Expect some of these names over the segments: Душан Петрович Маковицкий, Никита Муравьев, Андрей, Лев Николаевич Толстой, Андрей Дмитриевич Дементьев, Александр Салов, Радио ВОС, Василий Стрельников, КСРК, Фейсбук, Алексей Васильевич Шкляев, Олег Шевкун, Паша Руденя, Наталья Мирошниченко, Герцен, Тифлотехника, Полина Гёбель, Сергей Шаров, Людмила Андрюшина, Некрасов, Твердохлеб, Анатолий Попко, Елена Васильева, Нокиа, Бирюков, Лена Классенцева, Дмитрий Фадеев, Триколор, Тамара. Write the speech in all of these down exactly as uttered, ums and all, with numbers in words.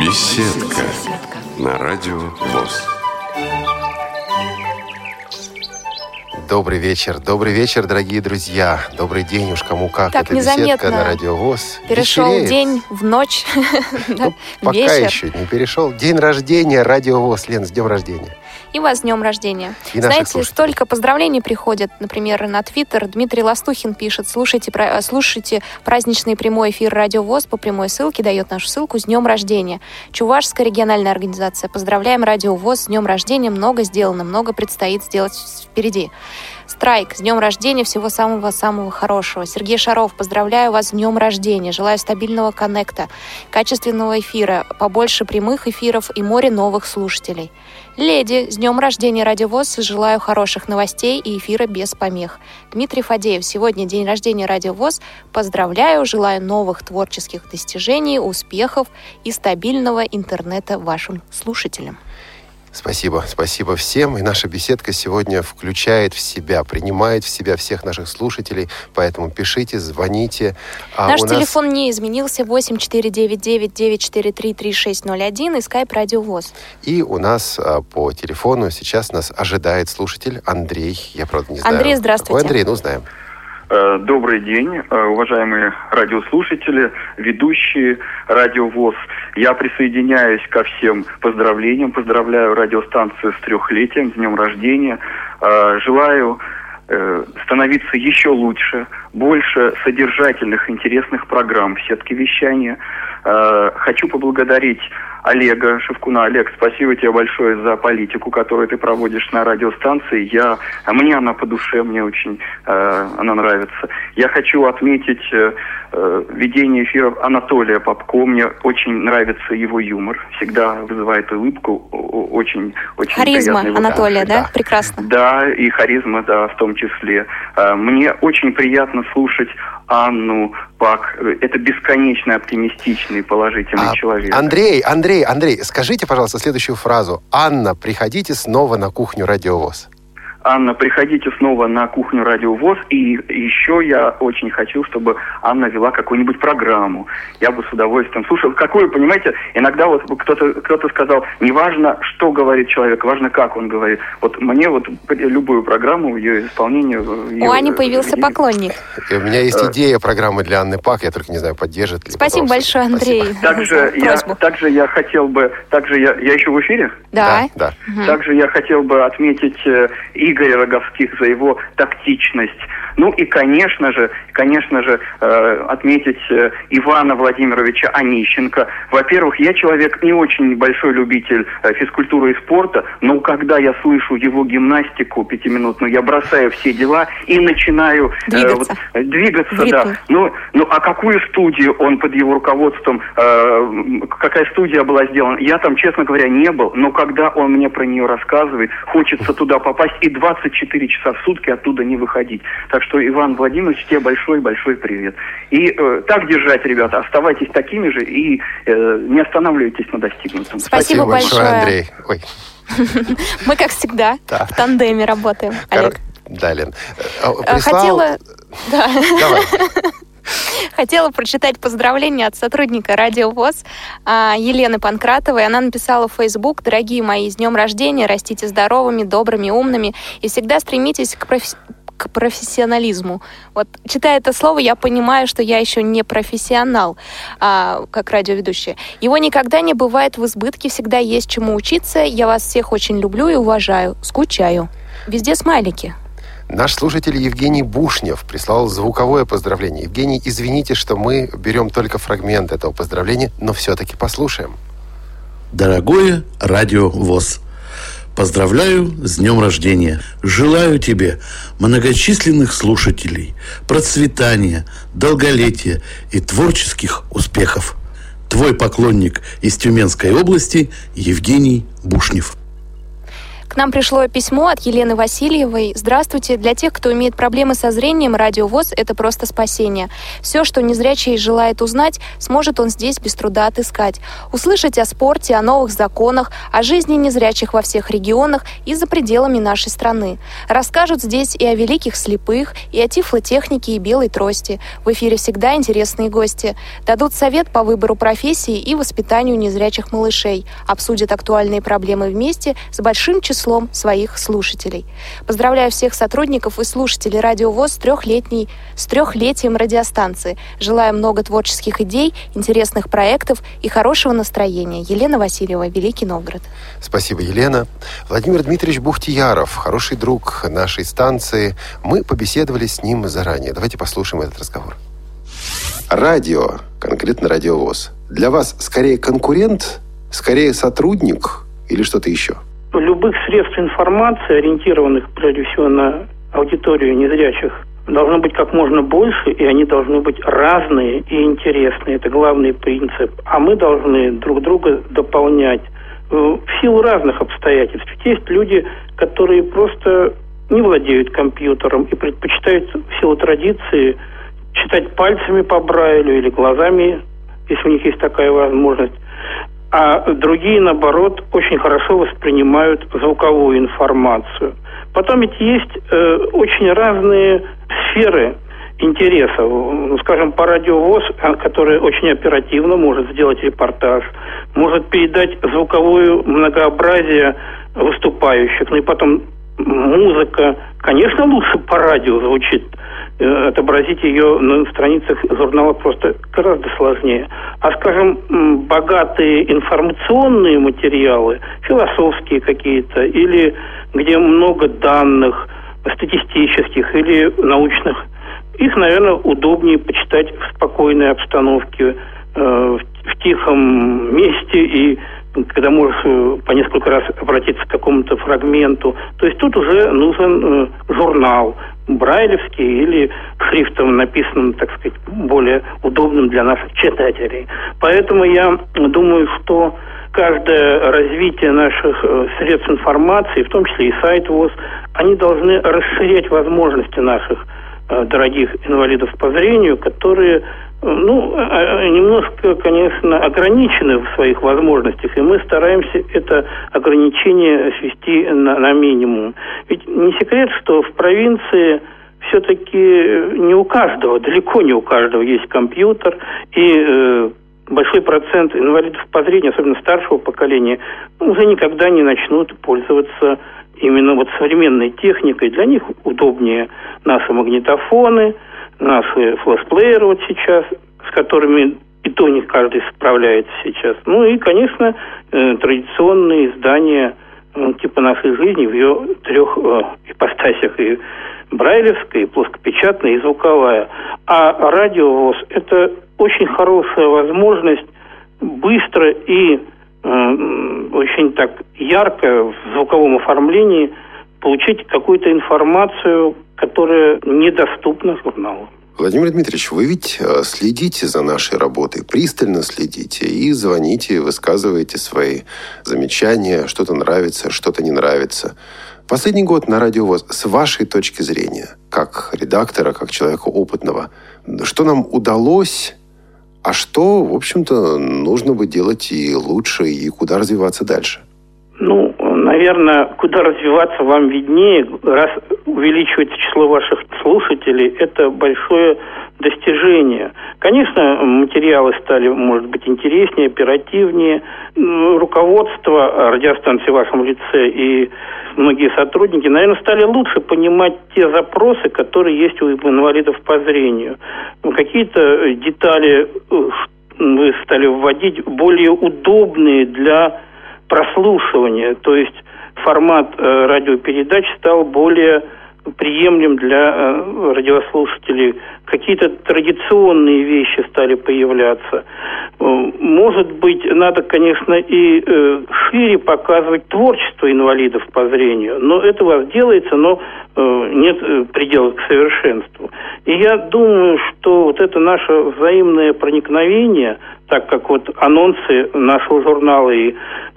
Беседка на Радио ВОС. Добрый вечер, добрый вечер, дорогие друзья. Добрый день, уж кому как. Так это незаметно. Беседка на Радио ВОС. Перешел вечереет. День в ночь. Ну, пока вечер. Еще не перешел. День рождения Радио ВОС. Лен, с днем рождения. И вас с днем рождения. И знаете, столько поздравлений приходит, например, на Твиттер. Дмитрий Ластухин пишет: слушайте, слушайте праздничный прямой эфир Радио ВОС по прямой ссылке, дает нашу ссылку. С днем рождения. Чувашская региональная организация. Поздравляем Радио ВОС с днем рождения. Много сделано, много предстоит сделать впереди. Страйк, с днем рождения, всего самого-самого хорошего. Сергей Шаров, поздравляю вас с днем рождения. Желаю стабильного коннекта, качественного эфира, побольше прямых эфиров и море новых слушателей. Леди, с днем рождения, Радио ВОС. Желаю хороших новостей и эфира без помех. Дмитрий Фадеев, сегодня день рождения, Радио ВОС. Поздравляю, желаю новых творческих достижений, успехов и стабильного интернета вашим слушателям. Спасибо, спасибо всем. И наша беседка сегодня включает в себя, принимает в себя всех наших слушателей. Поэтому пишите, звоните. А Наш у нас... телефон не изменился. восемь четыре девять девять девять четыре три три шесть ноль один и скайп Радио ВОС. И у нас а, по телефону сейчас нас ожидает слушатель Андрей. Я, правда, не знаю. Андрей, здравствуйте. Ой, Андрей, ну, знаем. Добрый день, уважаемые радиослушатели, ведущие Радио ВОС. Я присоединяюсь ко всем поздравлениям. Поздравляю радиостанцию с трехлетием, с днем рождения. Желаю становиться еще лучше, больше содержательных, интересных программ в сетке вещания. Хочу поблагодарить Олега Шевкуна. Олег, спасибо тебе большое за политику, которую ты проводишь на радиостанции. Я, мне она по душе, мне очень э, она нравится. Я хочу отметить э, ведение эфиров Анатолия Попко. Мне очень нравится его юмор. Всегда вызывает улыбку. Очень, очень харизма Анатолия, да? да? Прекрасно. Да, и харизма, да, в том числе. Э, мне очень приятно слушать Анну Пак. Это бесконечно оптимистичный, положительный а, человек. Андрей, Андрей, Андрей, скажите, пожалуйста, следующую фразу. Анна, приходите снова на кухню Радио ВОС. Анна, приходите снова на кухню Радио ВОС. И еще я очень хочу, чтобы Анна вела какую-нибудь программу. Я бы с удовольствием слушал. Какую, понимаете, иногда вот кто-то, кто-то сказал, не важно, что говорит человек, важно, как он говорит. Вот мне вот любую программу, ее исполнение... Ее... У Ани появился поклонник. И у меня есть идея программы для Анны Пак, я только не знаю, поддержит ли. Спасибо потом. большое, Андрей. Также я, также я хотел бы... Также я, я еще в эфире? Да. да. да. Угу. Также я хотел бы отметить и Игоря Роговских за его тактичность. Ну и, конечно же, конечно же, э, отметить э, Ивана Владимировича Онищенко. Во-первых, я человек не очень большой любитель э, физкультуры и спорта, но когда я слышу его гимнастику пятиминутную, я бросаю все дела и начинаю э, двигаться. Вот, двигаться да. Ну, ну, а какую студию он под его руководством, э, какая студия была сделана? Я там, честно говоря, не был, но когда он мне про нее рассказывает, хочется туда попасть и двадцать четыре часа в сутки оттуда не выходить. Так что, Иван Владимирович, тебе большой-большой привет. И э, так держать, ребята. Оставайтесь такими же и э, не останавливайтесь на достигнутом. Спасибо, Спасибо большое, Андрей. Ой. Мы, как всегда, да. в тандеме работаем. Олег. Да, Лен. Прислал... Хотела... Да. Давай. Хотела прочитать поздравления от сотрудника Радио ВОС Елены Панкратовой. Она написала в Facebook: «Дорогие мои, с днем рождения, растите здоровыми, добрыми, умными и всегда стремитесь к профессионализму». к профессионализму». Вот, читая это слово, я понимаю, что я еще не профессионал, а, как радиоведущая. Его никогда не бывает в избытке, всегда есть чему учиться. Я вас всех очень люблю и уважаю. Скучаю. Везде смайлики. Наш слушатель Евгений Бушнев прислал звуковое поздравление. Евгений, извините, что мы берем только фрагмент этого поздравления, но все-таки послушаем. Дорогое Радио ВОС, поздравляю с днем рождения. Желаю тебе многочисленных слушателей, процветания, долголетия и творческих успехов. Твой поклонник из Тюменской области Евгений Бушнев. К нам пришло письмо от Елены Васильевой. Здравствуйте. Для тех, кто имеет проблемы со зрением, Радио ВОС – это просто спасение. Все, что незрячий желает узнать, сможет он здесь без труда отыскать. Услышать о спорте, о новых законах, о жизни незрячих во всех регионах и за пределами нашей страны. Расскажут здесь и о великих слепых, и о тифлотехнике и белой трости. В эфире всегда интересные гости. Дадут совет по выбору профессии и воспитанию незрячих малышей. Обсудят актуальные проблемы вместе с большим числом своих слушателей. Поздравляю всех сотрудников и слушателей Радио ВОС с, трехлетней, с трехлетием радиостанции. Желаю много творческих идей, интересных проектов и хорошего настроения. Елена Васильева, Великий Новгород. Спасибо, Елена. Владимир Дмитриевич Бухтияров, хороший друг нашей станции. Мы побеседовали с ним заранее. Давайте послушаем этот разговор. Радио, конкретно Радио ВОС, для вас скорее конкурент, скорее сотрудник или что-то еще? Любых средств информации, ориентированных прежде всего на аудиторию незрячих, должно быть как можно больше, и они должны быть разные и интересные. Это главный принцип. А мы должны друг друга дополнять в силу разных обстоятельств. Есть люди, которые просто не владеют компьютером и предпочитают в силу традиции читать пальцами по Брайлю или глазами, если у них есть такая возможность. А другие, наоборот, очень хорошо воспринимают звуковую информацию. Потом ведь есть э, очень разные сферы интересов. Скажем, по Радио ВОС, который очень оперативно может сделать репортаж, может передать звуковое многообразие выступающих. Ну и потом музыка, конечно, лучше по радио звучит. Отобразить ее на страницах журнала просто гораздо сложнее. А, скажем, богатые информационные материалы, философские какие-то, или где много данных, статистических или научных, их, наверное, удобнее почитать в спокойной обстановке, в тихом месте и когда можешь по несколько раз обратиться к какому-то фрагменту. То есть тут уже нужен журнал, брайлевский или шрифтом написанным, так сказать, более удобным для наших читателей. Поэтому я думаю, что каждое развитие наших средств информации, в том числе и сайт ВОС, они должны расширять возможности наших дорогих инвалидов по зрению, которые, ну, немножко, конечно, ограничены в своих возможностях, и мы стараемся это ограничение свести на, на минимум. Ведь не секрет, что в провинции все-таки не у каждого, далеко не у каждого есть компьютер, и э, большой процент инвалидов по зрению, особенно старшего поколения, уже никогда не начнут пользоваться именно вот современной техникой. Для них удобнее наши магнитофоны, наши флешплееры вот сейчас, с которыми и то не каждый справляется сейчас. Ну и, конечно, традиционные издания типа «Нашей жизни» в ее трех ипостасях: и брайлевская, и плоскопечатная, и звуковая. А Радио ВОС – это очень хорошая возможность быстро и очень так ярко в звуковом оформлении получить какую-то информацию, которая недоступна журналу. Владимир Дмитриевич, вы ведь следите за нашей работой, пристально следите и звоните, высказываете свои замечания, что-то нравится, что-то не нравится. Последний год на Радио ВОС, с вашей точки зрения, как редактора, как человека опытного, что нам удалось, а что, в общем-то, нужно бы делать и лучше, и куда развиваться дальше? Ну, наверное, куда развиваться вам виднее. Раз увеличивается число ваших слушателей, это большое достижение. Конечно, материалы стали, может быть, интереснее, оперативнее. Руководство радиостанции в вашем лице и многие сотрудники, наверное, стали лучше понимать те запросы, которые есть у инвалидов по зрению. Какие-то детали вы стали вводить более удобные для прослушивания. То есть формат э, радиопередач стал более приемлем для э, радиослушателей. Какие-то традиционные вещи стали появляться. Может быть, надо, конечно, и э, шире показывать творчество инвалидов по зрению, но это вас делается, но э, нет предела к совершенству. И я думаю, что вот это наше взаимное проникновение, так как вот анонсы нашего журнала и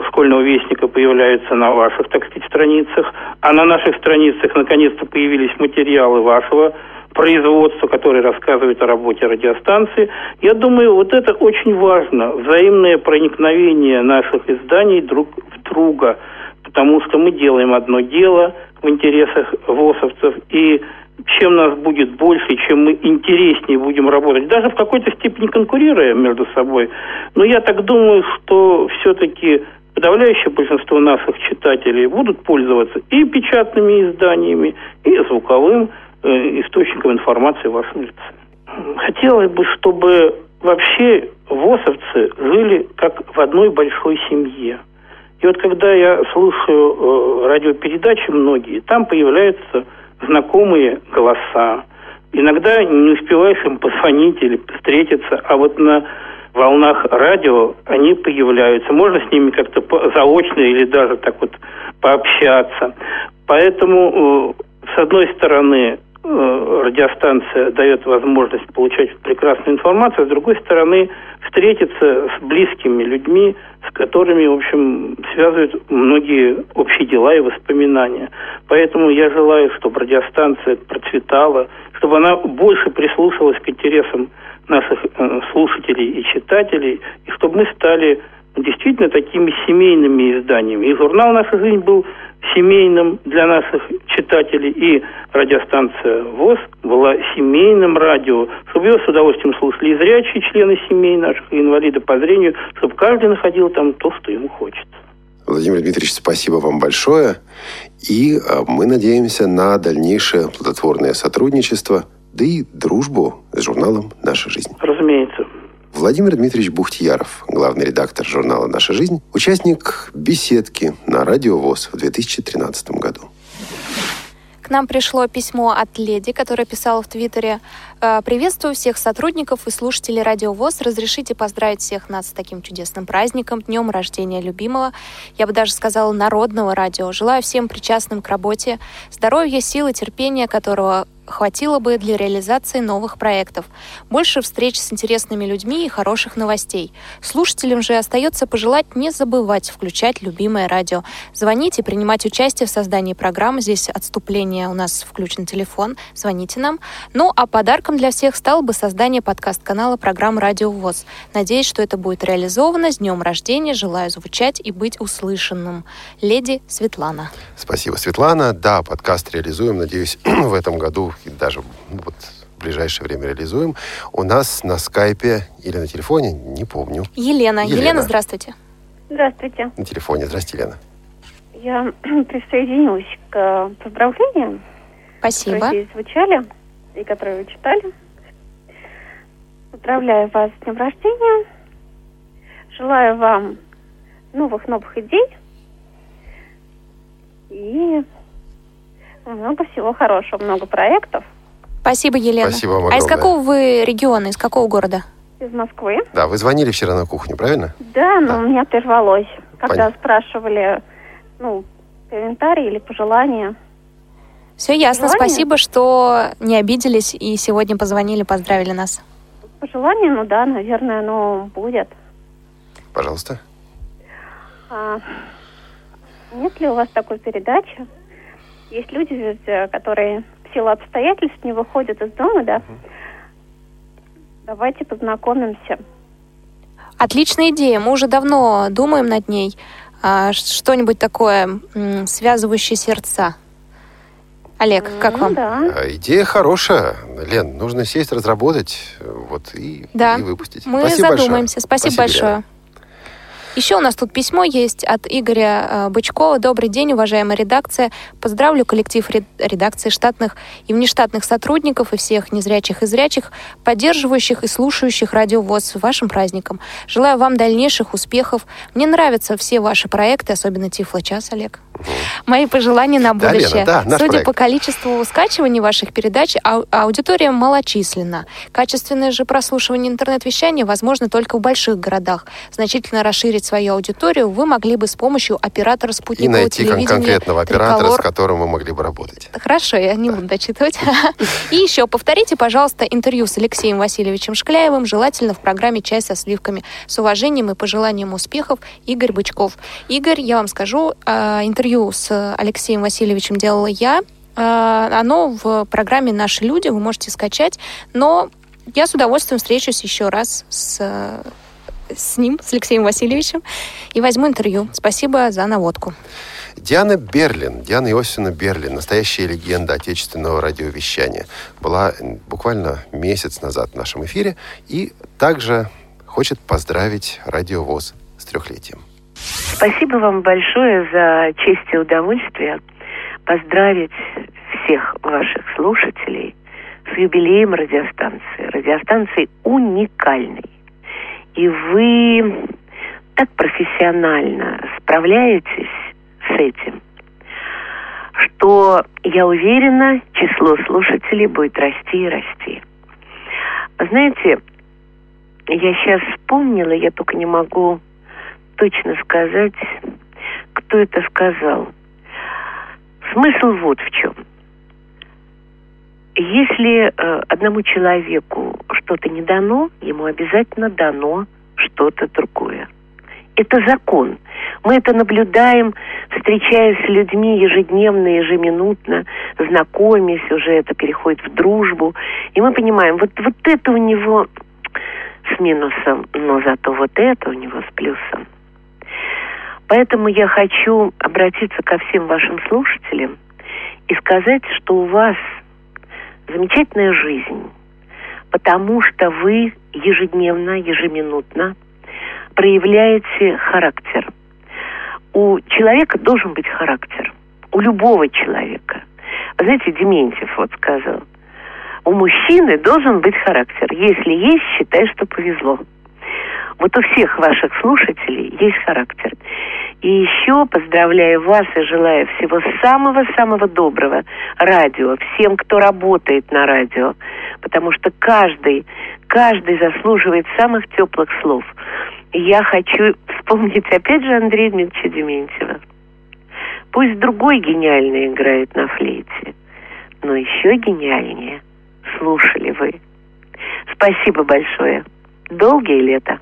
школьного вестника появляются на ваших, так сказать, страницах, а на наших страницах наконец-то появились материалы вашего производства, которые рассказывают о работе радиостанции. Я думаю, вот это очень важно, взаимное проникновение наших изданий друг в друга, потому что мы делаем одно дело в интересах ВОСовцев, и чем нас будет больше, чем мы интереснее будем работать, даже в какой-то степени конкурируя между собой. Но я так думаю, что все-таки подавляющее большинство наших читателей будут пользоваться и печатными изданиями, и звуковым источником информации в вашем лице. Хотелось бы, чтобы вообще восовцы жили как в одной большой семье. И вот когда я слушаю э, радиопередачи многие, там появляются знакомые голоса. Иногда не успеваешь им позвонить или встретиться, а вот на волнах радио они появляются. Можно с ними как-то заочно или даже так вот пообщаться. Поэтому, э, с одной стороны, радиостанция дает возможность получать прекрасную информацию, а с другой стороны, встретиться с близкими людьми, с которыми, в общем, связывают многие общие дела и воспоминания. Поэтому я желаю, чтобы радиостанция процветала, чтобы она больше прислушивалась к интересам наших слушателей и читателей, и чтобы мы стали действительно такими семейными изданиями. И журнал «Наша жизнь» был семейным для наших читателей, и радиостанция ВОС была семейным радио, чтобы ее с удовольствием слушали и зрячие члены семей наших, и инвалиды по зрению, чтобы каждый находил там то, что ему хочется. Владимир Дмитриевич, спасибо вам большое. И мы надеемся на дальнейшее плодотворное сотрудничество, да и дружбу с журналом «Наша жизнь». Разумеется. Владимир Дмитриевич Бухтияров, главный редактор журнала «Наша жизнь», участник «Беседки» на Радио ВОС в две тысячи тринадцатом году. К нам пришло письмо от леди, которая писала в Твиттере: «Приветствую всех сотрудников и слушателей Радио ВОС. Разрешите поздравить всех нас с таким чудесным праздником, днем рождения любимого, я бы даже сказала, народного радио. Желаю всем причастным к работе здоровья, силы, терпения, которого хватило бы для реализации новых проектов, больше встреч с интересными людьми и хороших новостей. Слушателям же остается пожелать не забывать включать любимое радио, звонить и принимать участие в создании программы. Здесь отступление, у нас включен телефон, звоните нам. Ну а подарком для всех стало бы создание подкаст-канала программ «Радио ВОС». Надеюсь, что это будет реализовано. С днем рождения! Желаю звучать и быть услышанным. Леди Светлана». Спасибо, Светлана. Да, подкаст реализуем, надеюсь, в этом году и даже ну, вот, в ближайшее время реализуем. У нас на скайпе или на телефоне, не помню. Елена. Елена, Елена, здравствуйте. Здравствуйте. На телефоне. Здравствуйте, Елена. Я присоединилась к поздравлениям. Спасибо. Которые здесь звучали и которые вы читали. Поздравляю вас с днем рождения. Желаю вам новых, новых идей. И много всего хорошего, много проектов. Спасибо, Елена. Спасибо вам огромное. А из какого вы региона, из какого города? Из Москвы. Да, вы звонили вчера на кухню, правильно? Да, но да. у меня прервалось, когда Понятно. Спрашивали, ну, комментарии или пожелания. Все ясно, пожелания? Спасибо, что не обиделись и сегодня позвонили, поздравили нас. Пожелания, ну да, наверное, оно будет. Пожалуйста. А, нет ли у вас такой передачи? Есть люди, которые в силу обстоятельств не выходят из дома, да? Давайте познакомимся. Отличная идея. Мы уже давно думаем над ней. Что-нибудь такое, связывающее сердца. Олег, как ну, вам? Да. Идея хорошая, Лен. Нужно сесть, разработать вот, и, да. и выпустить. Мы Спасибо задумаемся. Большое. Спасибо, Спасибо большое. Лена. Еще у нас тут письмо есть от Игоря Бычкова. Добрый день, уважаемая редакция. Поздравлю коллектив редакции штатных и внештатных сотрудников и всех незрячих и зрячих, поддерживающих и слушающих Радио ВОС с вашим праздником. Желаю вам дальнейших успехов. Мне нравятся все ваши проекты, особенно Тифло-час, Олег. Мои пожелания на будущее. Да, Лена, да, Судя проект. по количеству скачиваний ваших передач, аудитория малочисленна. Качественное же прослушивание интернет-вещания возможно только в больших городах. Значительно расширить свою аудиторию вы могли бы с помощью оператора спутникового телевидения. И найти телевидения, конкретного оператора, триколор... с которым вы могли бы работать. Хорошо, я не да. буду дочитывать. И еще повторите, пожалуйста, интервью с Алексеем Васильевичем Шкляевым, желательно в программе «Чай со сливками». С уважением и пожеланием успехов, Игорь Бычков. Игорь, я вам скажу, интервью с Алексеем Васильевичем делала я. Оно в программе «Наши люди», вы можете скачать. Но я с удовольствием встречусь еще раз с, с ним, с Алексеем Васильевичем, и возьму интервью. Спасибо за наводку. Диана Берлин, Диана Иосифовна Берлин, настоящая легенда отечественного радиовещания, была буквально месяц назад в нашем эфире и также хочет поздравить Радио ВОС с трехлетием. Спасибо вам большое за честь и удовольствие поздравить всех ваших слушателей с юбилеем радиостанции. Радиостанции уникальной. И вы так профессионально справляетесь с этим, что, я уверена, число слушателей будет расти и расти. Знаете, я сейчас вспомнила, я только не могу точно сказать, кто это сказал. Смысл вот в чем. Если э, одному человеку что-то не дано, ему обязательно дано что-то другое. Это закон. Мы это наблюдаем, встречаясь с людьми ежедневно, ежеминутно, знакомясь, уже это переходит в дружбу. И мы понимаем, вот, вот это у него с минусом, но зато вот это у него с плюсом. Поэтому я хочу обратиться ко всем вашим слушателям и сказать, что у вас замечательная жизнь, потому что вы ежедневно, ежеминутно проявляете характер. У человека должен быть характер. У любого человека. Вы знаете, Дементьев вот сказал, у мужчины должен быть характер. Если есть, считай, что повезло. Вот у всех ваших слушателей есть характер. И еще поздравляю вас и желаю всего самого-самого доброго радио, всем, кто работает на радио. Потому что каждый, каждый заслуживает самых теплых слов. И я хочу вспомнить опять же Андрея Дмитриевича Дементьева. Пусть другой гениально играет на флейте, но еще гениальнее слушали вы. Спасибо большое. Долгие лета.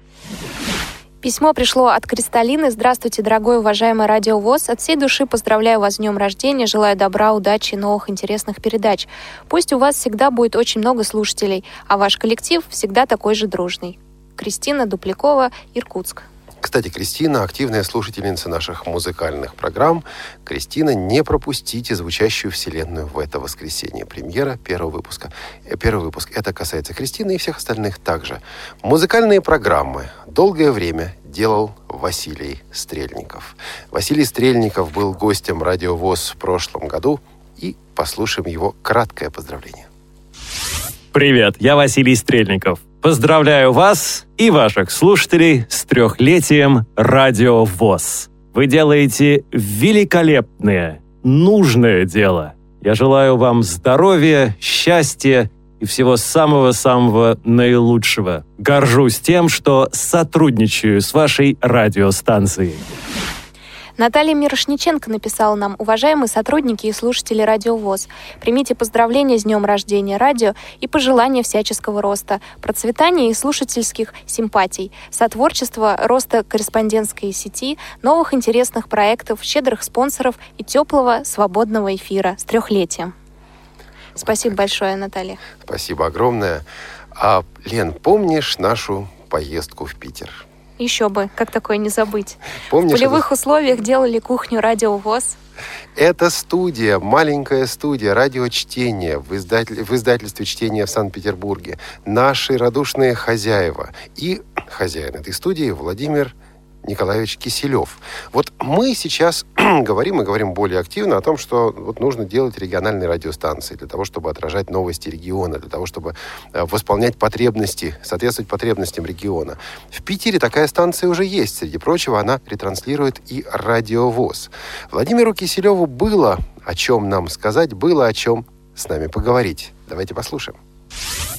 Письмо пришло от Кристалины. Здравствуйте, дорогой, уважаемый Радио ВОС. От всей души поздравляю вас с днем рождения. Желаю добра, удачи и новых интересных передач. Пусть у вас всегда будет очень много слушателей, а ваш коллектив всегда такой же дружный. Кристина Дуплякова, Иркутск. Кстати, Кристина – активная слушательница наших музыкальных программ. Кристина, не пропустите звучащую вселенную в это воскресенье. Премьера первого выпуска. Первый выпуск. Это касается Кристины и всех остальных также. Музыкальные программы долгое время делал Василий Стрельников. Василий Стрельников был гостем Радио ВОС в прошлом году. И послушаем его краткое поздравление. Привет, я Василий Стрельников. Поздравляю вас и ваших слушателей с трехлетием Радио ВОС. Вы делаете великолепное, нужное дело. Я желаю вам здоровья, счастья и всего самого-самого наилучшего. Горжусь тем, что сотрудничаю с вашей радиостанцией. Наталья Мирошниченко написала нам: уважаемые сотрудники и слушатели Радио ВОС, примите поздравления с днем рождения радио и пожелания всяческого роста, процветания и слушательских симпатий, сотворчества, роста корреспондентской сети, новых интересных проектов, щедрых спонсоров и теплого свободного эфира с трехлетием. Спасибо большое, Наталья. Спасибо огромное. А, Лен, помнишь нашу поездку в Питер? Еще бы, как такое не забыть. Помнишь, в полевых это... условиях делали кухню Радио ВОС. Это студия, маленькая студия радиочтения в, издатель... в издательстве «Чтение» в Санкт-Петербурге. Наши радушные хозяева. И хозяин этой студии Владимир Николаевич Киселев. Вот мы сейчас говорим и говорим более активно о том, что вот нужно делать региональные радиостанции для того, чтобы отражать новости региона, для того, чтобы восполнять потребности, соответствовать потребностям региона. В Питере такая станция уже есть. Среди прочего, она ретранслирует и Радио ВОС. Владимиру Киселеву было о чем нам сказать, было о чем с нами поговорить. Давайте послушаем.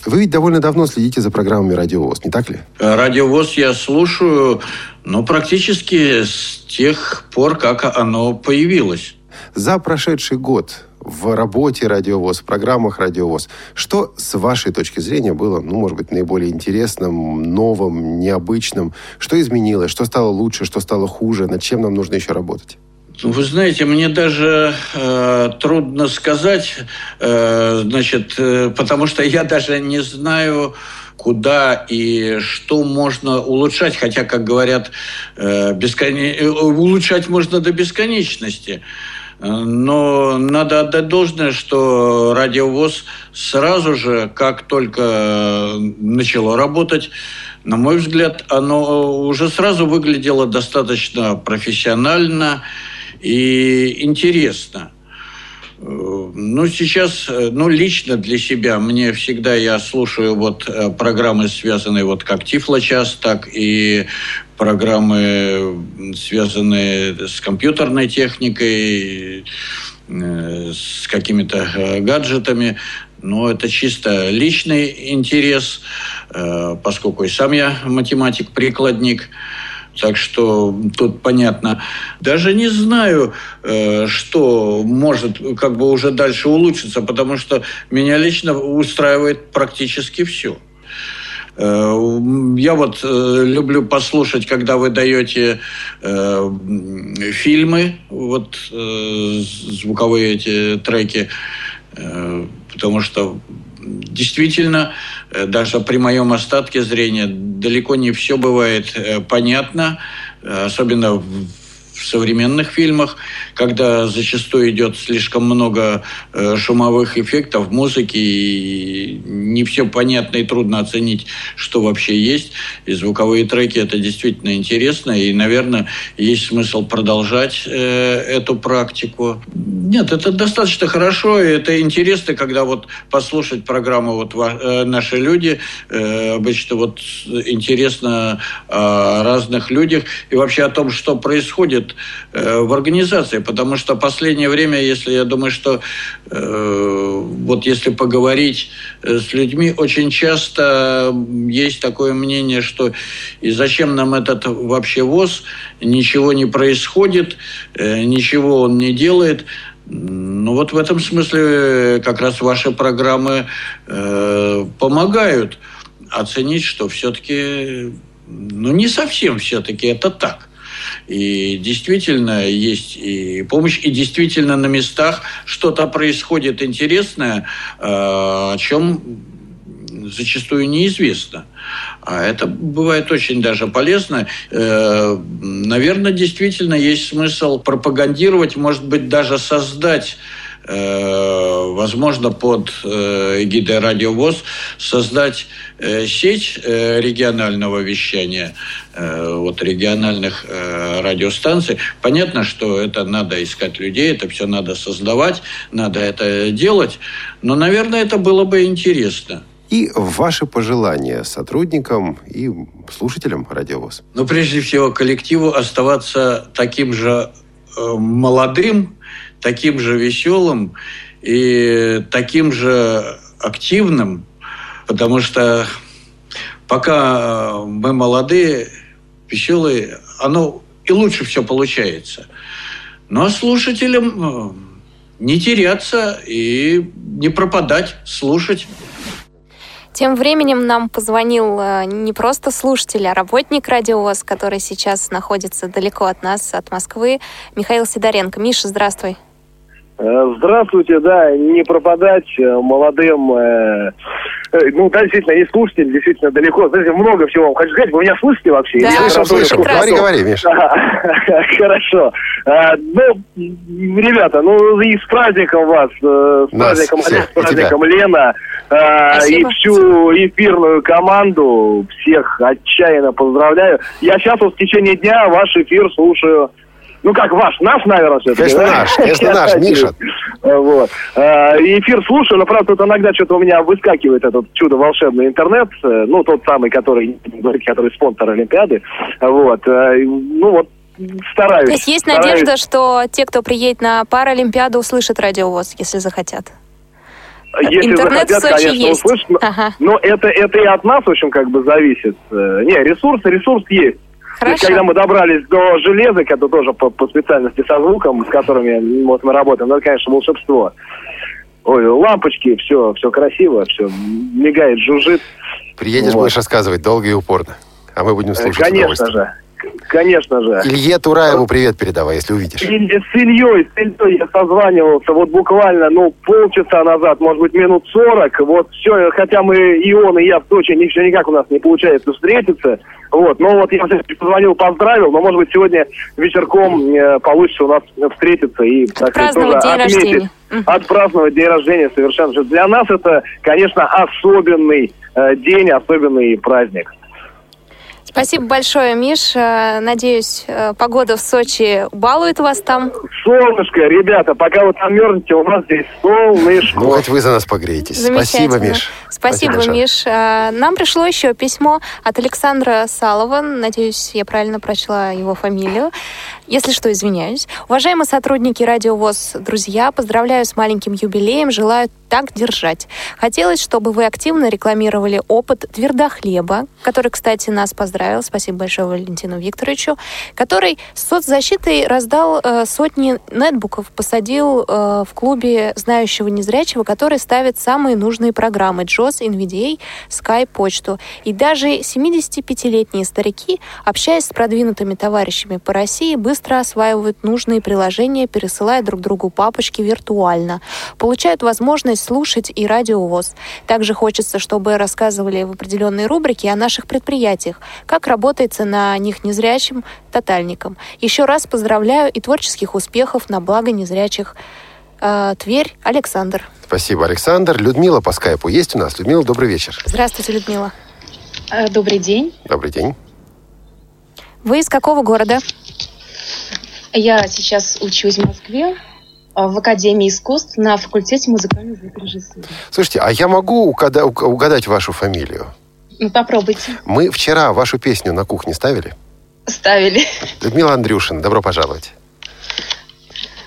Вы ведь довольно давно следите за программами «Радио ВОС», не так ли? «Радио ВОС» я слушаю, ну, практически с тех пор, как оно появилось. За прошедший год в работе «Радио ВОС», в программах «Радио ВОС», что, с вашей точки зрения, было, ну, может быть, наиболее интересным, новым, необычным? Что изменилось? Что стало лучше? Что стало хуже? Над чем нам нужно еще работать? Вы знаете, мне даже э, трудно сказать, э, значит, э, потому что я даже не знаю, куда и что можно улучшать, хотя, как говорят, э, бескон... улучшать можно до бесконечности. Но надо отдать должное, что Радио ВОС сразу же, как только начало работать, на мой взгляд, оно уже сразу выглядело достаточно профессионально и интересно. Ну, сейчас, ну, лично для себя, мне всегда, я слушаю вот программы, связанные вот как Тифлочас, так и программы, связанные с компьютерной техникой, с какими-то гаджетами. Но это чисто личный интерес, поскольку и сам я математик-прикладник. Так что тут понятно. Даже не знаю, что может как бы уже дальше улучшиться, потому что меня лично устраивает практически все. Я вот люблю послушать, когда вы даете фильмы, вот звуковые эти треки, потому что действительно, даже при моем остатке зрения далеко не все бывает понятно, особенно в современных фильмах, когда зачастую идет слишком много шумовых эффектов, музыки, и не все понятно и трудно оценить, что вообще есть. И звуковые треки – это действительно интересно, и, наверное, есть смысл продолжать эту практику. Нет, это достаточно хорошо, и это интересно, когда вот послушать программу вот «Наши люди», обычно вот интересно о разных людях и вообще о том, что происходит в организации, потому что последнее время, если я думаю, что вот если поговорить с людьми, очень часто есть такое мнение, что и зачем нам этот вообще ВОС, ничего не происходит, ничего он не делает. Ну вот в этом смысле как раз ваши программы э, помогают оценить, что все-таки, ну не совсем все-таки это так. И действительно есть и помощь, и действительно на местах что-то происходит интересное, э, о чем зачастую неизвестно. А это бывает очень даже полезно. Наверное, действительно есть смысл пропагандировать, может быть, даже создать, возможно, под эгидой «Радио ВОС» создать сеть регионального вещания, вот региональных радиостанций. Понятно, что это надо искать людей, это все надо создавать, надо это делать, но, наверное, это было бы интересно. И ваши пожелания сотрудникам и слушателям «Радио ВОС». Ну, прежде всего, коллективу оставаться таким же э, молодым, таким же веселым и таким же активным, потому что пока мы молодые, веселые, оно и лучше все получается. Ну, а слушателям не теряться и не пропадать, слушать. Тем временем нам позвонил не просто слушатель, а работник «Радио ВОС», который сейчас находится далеко от нас, от Москвы, Михаил Сидоренко. Миша, здравствуй. Здравствуйте, да, не пропадать молодым Ну, да, действительно, не слушайте, действительно, далеко. Знаете, много всего вам хочу сказать. Вы меня слышите вообще? Да, я слышу, слышу. Говори, говори, Миша. Хорошо. Ну, ребята, ну, и с праздником вас. С праздником, Олег, с праздником, Лена. И всю эфирную команду. Всех отчаянно поздравляю. Я сейчас вот в течение дня ваш эфир слушаю. Ну как, ваш, наш, наверное, все-таки. Конечно, да? наш, конечно, наш, Миша. Вот. Эфир слушаю, но, правда, тут иногда что-то у меня выскакивает этот чудо-волшебный интернет, ну, тот самый, который, который спонсор Олимпиады. Вот. Ну, вот, стараюсь. То есть есть стараюсь. надежда, что те, кто приедет на Паралимпиаду, услышат Радио ВОС, если захотят? Если интернет захотят, в Сочи конечно, есть. услышат. Ага. Но это, это и от нас, в общем, как бы зависит. Не, ресурс, ресурс есть. Хорошо. Есть, когда мы добрались до железок, это тоже по, по специальности со звуком, с которыми вот, мы работаем, это, конечно, волшебство. Ой, лампочки, все, все красиво, все мигает, жужжит. Приедешь, вот. будешь рассказывать долго и упорно, а мы будем слушать. Конечно же. Конечно же. Илье Тураеву привет передавай, если увидишь. Иль, с Ильей, с Ильей я созванивался вот буквально, ну, полчаса назад, может быть, минут сорок. Вот все, хотя мы и он, и я в Сочи, все никак у нас не получается встретиться. Вот, но вот я позвонил, поздравил, но, может быть, сегодня вечерком э, получится у нас встретиться и так, отпраздновать день отметить, рождения. Отпраздновать день рождения совершенно. Для нас это, конечно, особенный э, день, особенный праздник. Спасибо большое, Миш. Надеюсь, погода в Сочи балует вас там. Солнышко, ребята, пока вы там мерзнете, у нас здесь солнышко. Ну, хоть вы за нас погреетесь. Спасибо, Миш. Спасибо, Спасибо Миш. Нам пришло еще письмо от Александра Салова. Надеюсь, я правильно прочла его фамилию. Если что, извиняюсь. Уважаемые сотрудники Радио ВОС, друзья, поздравляю с маленьким юбилеем. Желаю так держать. Хотелось, чтобы вы активно рекламировали опыт твердохлеба, который, кстати, нас поздравил. Спасибо большое Валентину Викторовичу, который с соцзащитой раздал э, сотни нетбуков, посадил э, в клубе знающего незрячего, который ставит самые нужные программы джоз, эн ви ди эй, Sky, почту. И даже семидесятипятилетние старики, общаясь с продвинутыми товарищами по России, быстро осваивают нужные приложения, пересылая друг другу папочки виртуально. Получают возможность слушать и Радио ВОС. Также хочется, чтобы рассказывали в определенной рубрике о наших предприятиях, как работается на них незрячим тотальникам. Еще раз поздравляю и творческих успехов на благо незрячих. Э, Тверь, Александр. Спасибо, Александр. Людмила по скайпу есть у нас. Людмила, добрый вечер. Здравствуйте, Людмила. Добрый день. Добрый день. Вы из какого города? Я сейчас учусь в Москве, в Академии искусств на факультете музыкальной звукорежиссуры. Слушайте, а я могу угада- угадать вашу фамилию? Ну, попробуйте. Мы вчера вашу песню на кухне ставили? Ставили. Людмила Андрюшина, добро пожаловать.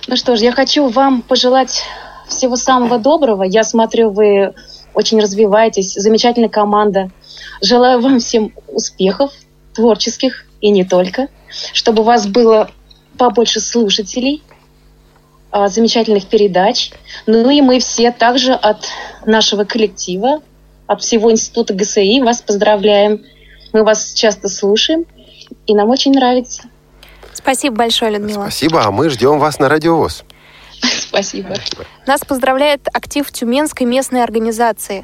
Ну что ж, я хочу вам пожелать всего самого доброго. Я смотрю, вы очень развиваетесь, замечательная команда. Желаю вам всем успехов творческих и не только. Чтобы у вас было побольше слушателей, замечательных передач. Ну и мы все также от нашего коллектива, от всего института ГСИ вас поздравляем. Мы вас часто слушаем, и нам очень нравится. Спасибо большое, Людмила. Спасибо, а мы ждем вас на Радио ВОС. Спасибо. Нас поздравляет актив Тюменской местной организации.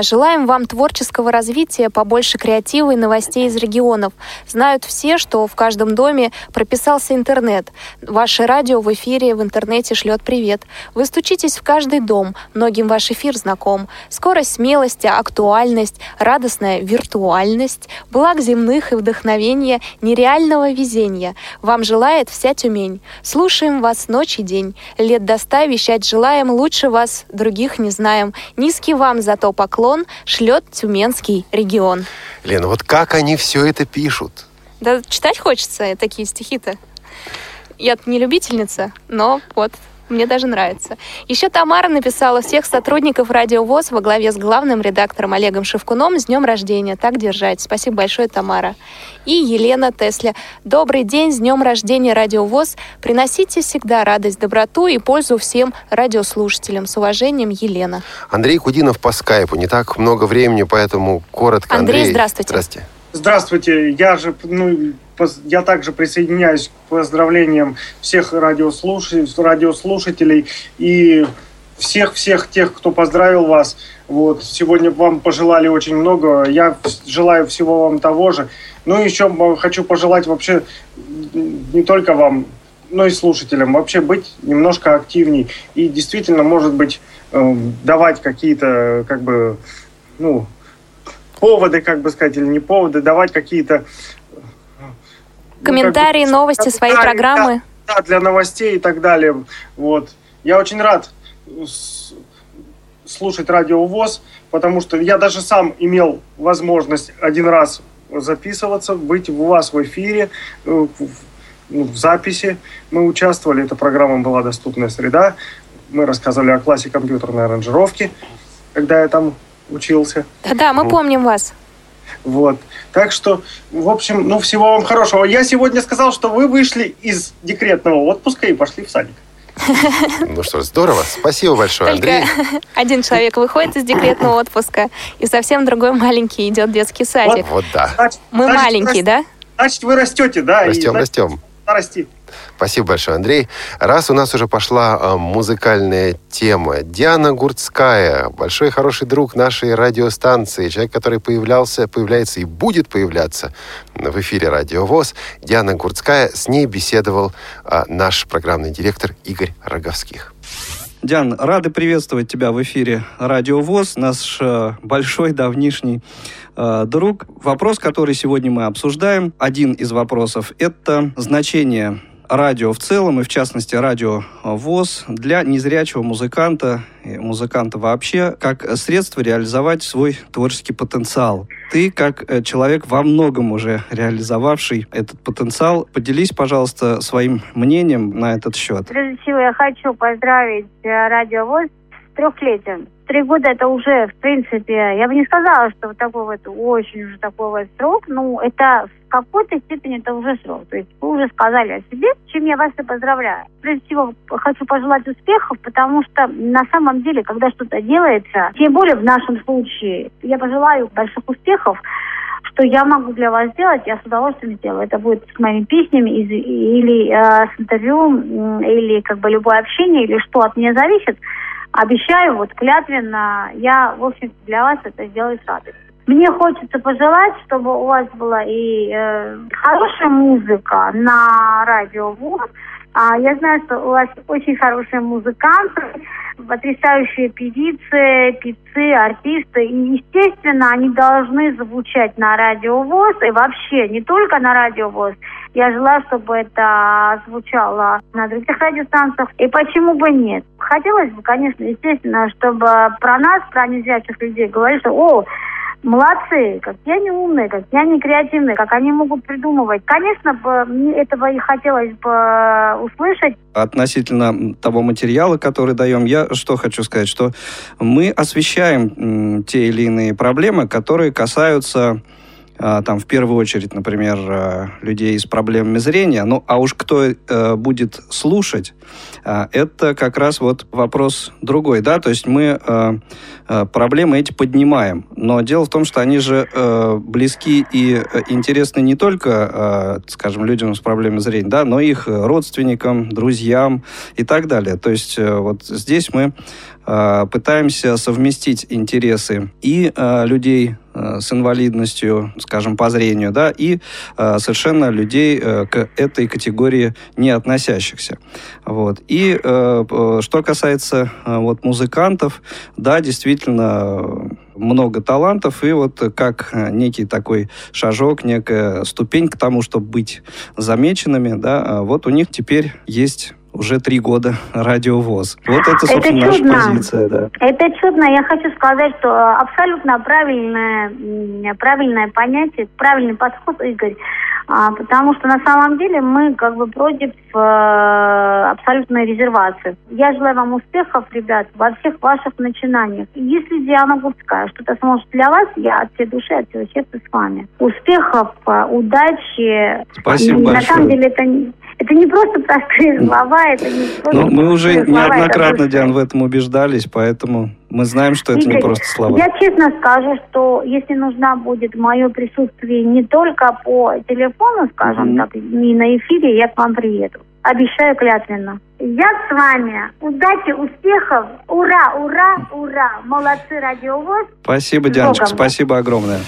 Желаем вам творческого развития, побольше креатива и новостей из регионов. Знают все, что в каждом доме прописался интернет. Ваше радио в эфире в интернете шлет привет. Вы стучитесь в каждый дом, многим ваш эфир знаком. Скорость, смелость, актуальность, радостная виртуальность, благ земных и вдохновения, нереального везения. Вам желает вся Тюмень. Слушаем вас ночь и день. Лет до ста вещать желаем, лучше вас других не знаем. Низкий вам зато поклон. Поклон шлет Тюменский регион. Лена, вот как они все это пишут? Да читать хочется такие стихи-то. Я не любительница, но вот мне даже нравится. Еще Тамара написала всех сотрудников Радио ВОС во главе с главным редактором Олегом Шевкуном с днем рождения. Так держать. Спасибо большое, Тамара. И Елена Тесля. Добрый день, с днем рождения, Радио ВОС. Приносите всегда радость, доброту и пользу всем радиослушателям. С уважением, Елена. Андрей Кудинов по скайпу. Не так много времени, поэтому коротко. Андрей, Андрей здравствуйте. Здравствуйте. Здравствуйте. Я же... Ну... Я также присоединяюсь к поздравлениям всех радиослушателей, радиослушателей и всех-всех тех, кто поздравил вас. Вот. Сегодня вам пожелали очень много. Я желаю всего вам того же. Ну и еще хочу пожелать вообще не только вам, но и слушателям вообще быть немножко активней. И действительно, может быть, давать какие-то, как бы, ну, поводы, как бы сказать, или не поводы, давать какие-то... Комментарии, ну, как бы, новости, свои программы. Да, для новостей и так далее. Вот. Я очень рад слушать Радио ВОС, потому что я даже сам имел возможность один раз записываться, быть у вас в эфире, в записи. Мы участвовали, эта программа была «Доступная среда». Мы рассказывали о классе компьютерной аранжировки, когда я там учился. Да, мы помним вас. Вот. Так что, в общем, ну, всего вам хорошего. Я сегодня сказал, что вы вышли из декретного отпуска и пошли в садик. Ну что ж, здорово. Спасибо большое, Андрей. Только один человек выходит из декретного отпуска, и совсем другой маленький идет в детский садик. Вот, вот да. Значит, Мы значит, маленькие, да? Значит, вы растете, да? Растем, и, значит, растем. Расти. Спасибо большое, Андрей. Раз у нас уже пошла музыкальная тема. Диана Гурцкая, большой хороший друг нашей радиостанции, человек, который появлялся, появляется и будет появляться в эфире Радио ВОС. Диана Гурцкая, с ней беседовал а, наш программный директор Игорь Роговских. Диан, рады приветствовать тебя в эфире Радио ВОС, наш большой давнишний э, друг. Вопрос, который сегодня мы обсуждаем, один из вопросов, это значение радио в целом и, в частности, Радио ВОС для незрячего музыканта, музыканта вообще, как средство реализовать свой творческий потенциал. Ты, как человек, во многом уже реализовавший этот потенциал, поделись, пожалуйста, своим мнением на этот счет. Прежде всего, я хочу поздравить Радио ВОС с трехлетием. Три года это уже, в принципе, я бы не сказала, что вот такой вот, очень уже такой вот срок, ну, это в какой-то степени это уже срок. То есть вы уже сказали о себе, чем я вас и поздравляю. Прежде всего, хочу пожелать успехов, потому что на самом деле, когда что-то делается, тем более в нашем случае, я пожелаю больших успехов, что я могу для вас сделать, я с удовольствием сделаю. Это будет с моими песнями из, или э, с интервью, или как бы любое общение, или что от меня зависит. Обещаю, вот клятвенно, я, в общем, для вас это сделаю с радостью. Мне хочется пожелать, чтобы у вас была и э, хорошая музыка на Радио ВОС. А, я знаю, что у вас очень хорошие музыканты, потрясающие певицы, певцы, артисты. И, естественно, они должны звучать на Радио ВОС и вообще не только на Радио ВОС. Я желаю, чтобы это звучало на других радиостанциях. И почему бы нет? Хотелось бы, конечно, естественно, чтобы про нас, про незрячих людей говорили, что «О, молодцы, какие они умные, какие они креативные, как они могут придумывать». Конечно, этого и хотелось бы услышать. Относительно того материала, который даем, я что хочу сказать, что мы освещаем те или иные проблемы, которые касаются... Там, в первую очередь, например, людей с проблемами зрения. Ну, а уж кто э, будет слушать, э, это как раз вот вопрос другой, да? То есть мы э, проблемы эти поднимаем. Но дело в том, что они же э, близки и интересны не только, э, скажем, людям с проблемами зрения, да, но и их родственникам, друзьям и так далее. То есть э, вот здесь мы э, пытаемся совместить интересы и э, людей с инвалидностью, скажем, по зрению, да, и э, совершенно людей э, к этой категории не относящихся. Вот. И э, что касается э, вот, музыкантов, да, действительно, много талантов, и вот как некий такой шажок, некая ступень к тому, чтобы быть замеченными, да, вот у них теперь есть... Уже три года Радио ВОС. Вот это, собственно, это наша позиция. Да. Это чудно. Я хочу сказать, что абсолютно правильное, правильное понятие, правильный подход, Игорь. А, потому что на самом деле мы как бы против э, абсолютной резервации. Я желаю вам успехов, ребят, во всех ваших начинаниях. Если Диана Гурцкая что-то сможет для вас, я от всей души, от всего сердца с вами. Успехов, удачи. Спасибо большое. На самом деле это... Это не просто простые слова, это не просто ну, мы уже слова, неоднократно, это... Диан, в этом убеждались, поэтому мы знаем, что это Игорь, не просто слова. Я честно скажу, что если нужна будет мое присутствие не только по телефону, скажем mm-hmm. так, не на эфире, я к вам приеду. Обещаю клятвенно. Я с вами. Удачи, успехов. Ура, ура, ура. Молодцы, Радио ВОС. Спасибо, Дианочка, спасибо огромное.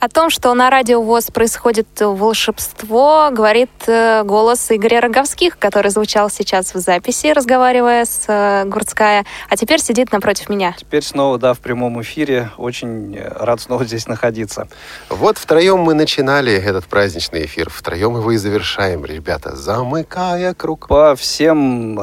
О том, что на Радио ВОС происходит волшебство, говорит голос Игоря Роговских, который звучал сейчас в записи, разговаривая с Гурцкая, а теперь сидит напротив меня. Теперь снова, да, в прямом эфире. Очень рад снова здесь находиться. Вот втроем мы начинали этот праздничный эфир, втроем его и завершаем, ребята, замыкая круг. По всем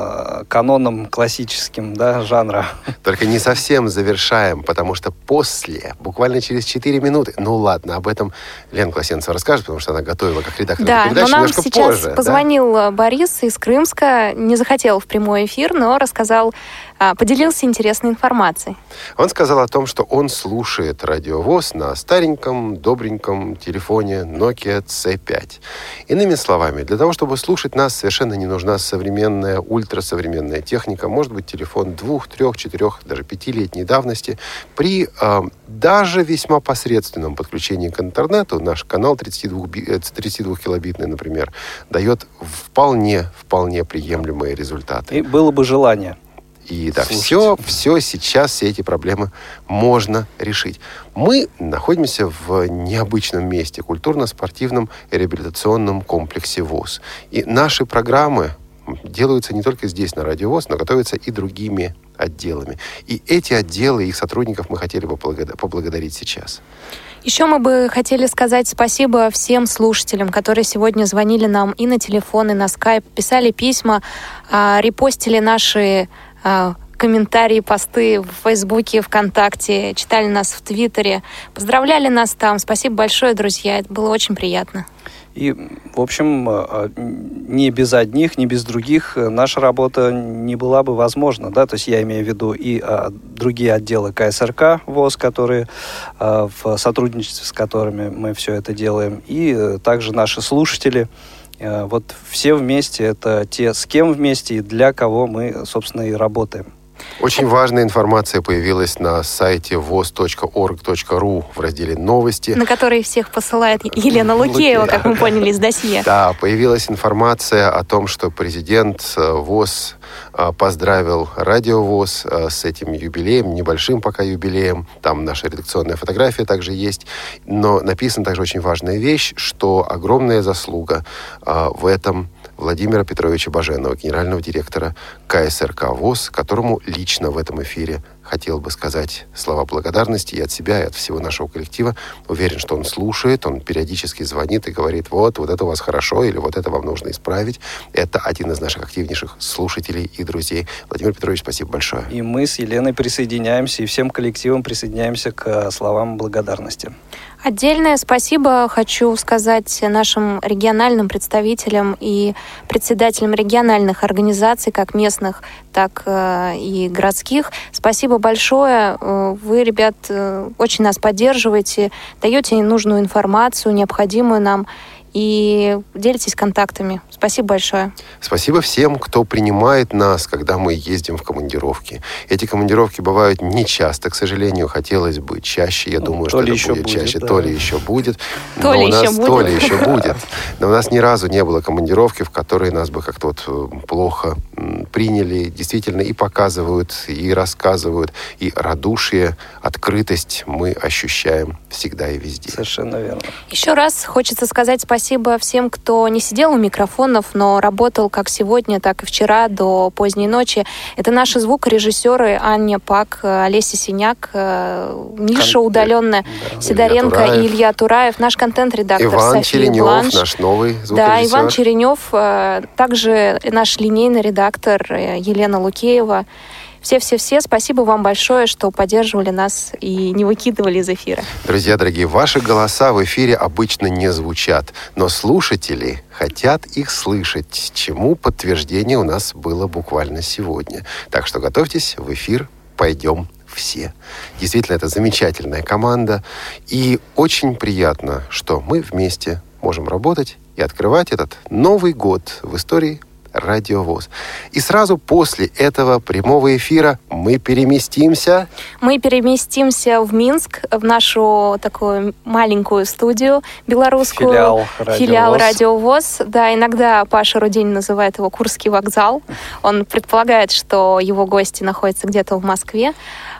канонам классическим, да, жанра. Только не совсем завершаем, потому что после, буквально через четыре минуты, ну ладно, об этом Лена Классенцева расскажет, потому что она готовила как редактор да, передачи немножко позже. Да, но нам сейчас позвонил да? Борис из Крымска, не захотел в прямой эфир, но рассказал, поделился интересной информацией. Он сказал о том, что он слушает Радио ВОС на стареньком, добреньком телефоне Нокиа Си пять. Иными словами, для того, чтобы слушать нас, совершенно не нужна современная, ультрасовременная техника, может быть, телефон двух, трех, четырех, даже пятилетней давности. При э, даже весьма посредственном подключении к интернету наш канал тридцать два килобитный, например, дает вполне, вполне приемлемые результаты. И было бы желание. И да, все, все сейчас, все эти проблемы можно решить. Мы находимся в необычном месте, культурно-спортивном реабилитационном комплексе ВОС. И наши программы делаются не только здесь, на Радио ВОС, но готовятся и другими отделами. И эти отделы, их сотрудников мы хотели бы поблагодарить сейчас. Еще мы бы хотели сказать спасибо всем слушателям, которые сегодня звонили нам и на телефон, и на скайп, писали письма, репостили наши комментарии, посты в Фейсбуке, ВКонтакте, читали нас в Твиттере, поздравляли нас там. Спасибо большое, друзья, это было очень приятно. И, в общем, ни без одних, ни без других наша работа не была бы возможна, да, то есть я имею в виду и а, другие отделы КСРК ВОС, которые, а, в сотрудничестве с которыми мы все это делаем, и а, также наши слушатели. А, вот все вместе, это те, с кем вместе и для кого мы, собственно, и работаем. Очень важная информация появилась на сайте вос точка орг точка ру в разделе «Новости». На который всех посылает Елена Лукеева, как мы поняли из досье. Да, появилась информация о том, что президент ВОС поздравил Радио ВОС с этим юбилеем, небольшим пока юбилеем. Там наша редакционная фотография также есть. Но написана также очень важная вещь, что огромная заслуга в этом Владимира Петровича Баженова, генерального директора КСРК ВОС, которому лично в этом эфире хотел бы сказать слова благодарности и от себя, и от всего нашего коллектива. Уверен, что он слушает, он периодически звонит и говорит, вот, вот это у вас хорошо, или вот это вам нужно исправить. Это один из наших активнейших слушателей и друзей. Владимир Петрович, спасибо большое. И мы с Еленой присоединяемся, и всем коллективом присоединяемся к словам благодарности. Отдельное спасибо хочу сказать нашим региональным представителям и председателям региональных организаций, как местных, так и городских. Спасибо большое. Вы, ребят, очень нас поддерживаете, даете нужную информацию, необходимую нам, и делитесь контактами. Спасибо большое. Спасибо всем, кто принимает нас, когда мы ездим в командировки. Эти командировки бывают нечасто, к сожалению, хотелось бы чаще. Я думаю, что это будет чаще. То ли еще будет. То ли еще будет. Но у нас ни разу не было командировки, в которой нас бы как-то вот плохо приняли. Действительно, и показывают, и рассказывают, и радушие, открытость мы ощущаем всегда и везде. Совершенно верно. Еще раз хочется сказать спасибо. Спасибо всем, кто не сидел у микрофонов, но работал как сегодня, так и вчера до поздней ночи. Это наши звукорежиссеры Анна Пак, Олеся Синяк, Миша Кон... Удалённая, да. Сидоренко, Илья Тураев. Илья Тураев, наш контент-редактор Иван Черенев, наш новый звукорежиссер. Да, Иван Черенев, также наш линейный редактор Елена Лукеева. Все-все-все, спасибо вам большое, что поддерживали нас и не выкидывали из эфира. Друзья дорогие, ваши голоса в эфире обычно не звучат, но слушатели хотят их слышать, чему подтверждение у нас было буквально сегодня. Так что готовьтесь, в эфир пойдем все. Действительно, это замечательная команда, и очень приятно, что мы вместе можем работать и открывать этот Новый год в истории Радио ВОС. И сразу после этого прямого эфира мы переместимся... Мы переместимся в Минск, в нашу такую маленькую студию белорусскую. Филиал Радио, Филиал Радио ВОС. Да, иногда Паша Руденя называет его Курский вокзал. Он предполагает, что его гости находятся где-то в Москве.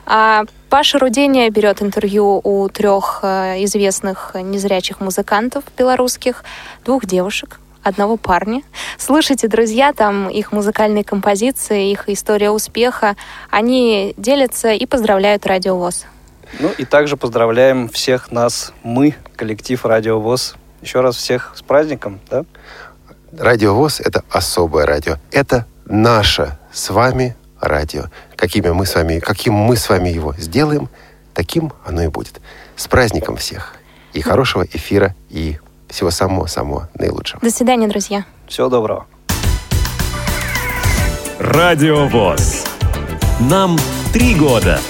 А Паша Руденя берет интервью у трех известных незрячих музыкантов белорусских, двух девушек, одного парня. Слушайте, друзья, там их музыкальные композиции, их история успеха. Они делятся и поздравляют Радио ВОС. Ну и также поздравляем всех нас, мы, коллектив Радио ВОС. Еще раз всех с праздником, да? Радио ВОС — это особое радио. Это наше с вами радио. Какими мы с вами, каким мы с вами его сделаем, таким оно и будет. С праздником всех. И хорошего эфира, и всего самого-самого наилучшего. До свидания, друзья. Всего доброго. Радио ВОС. Нам три года.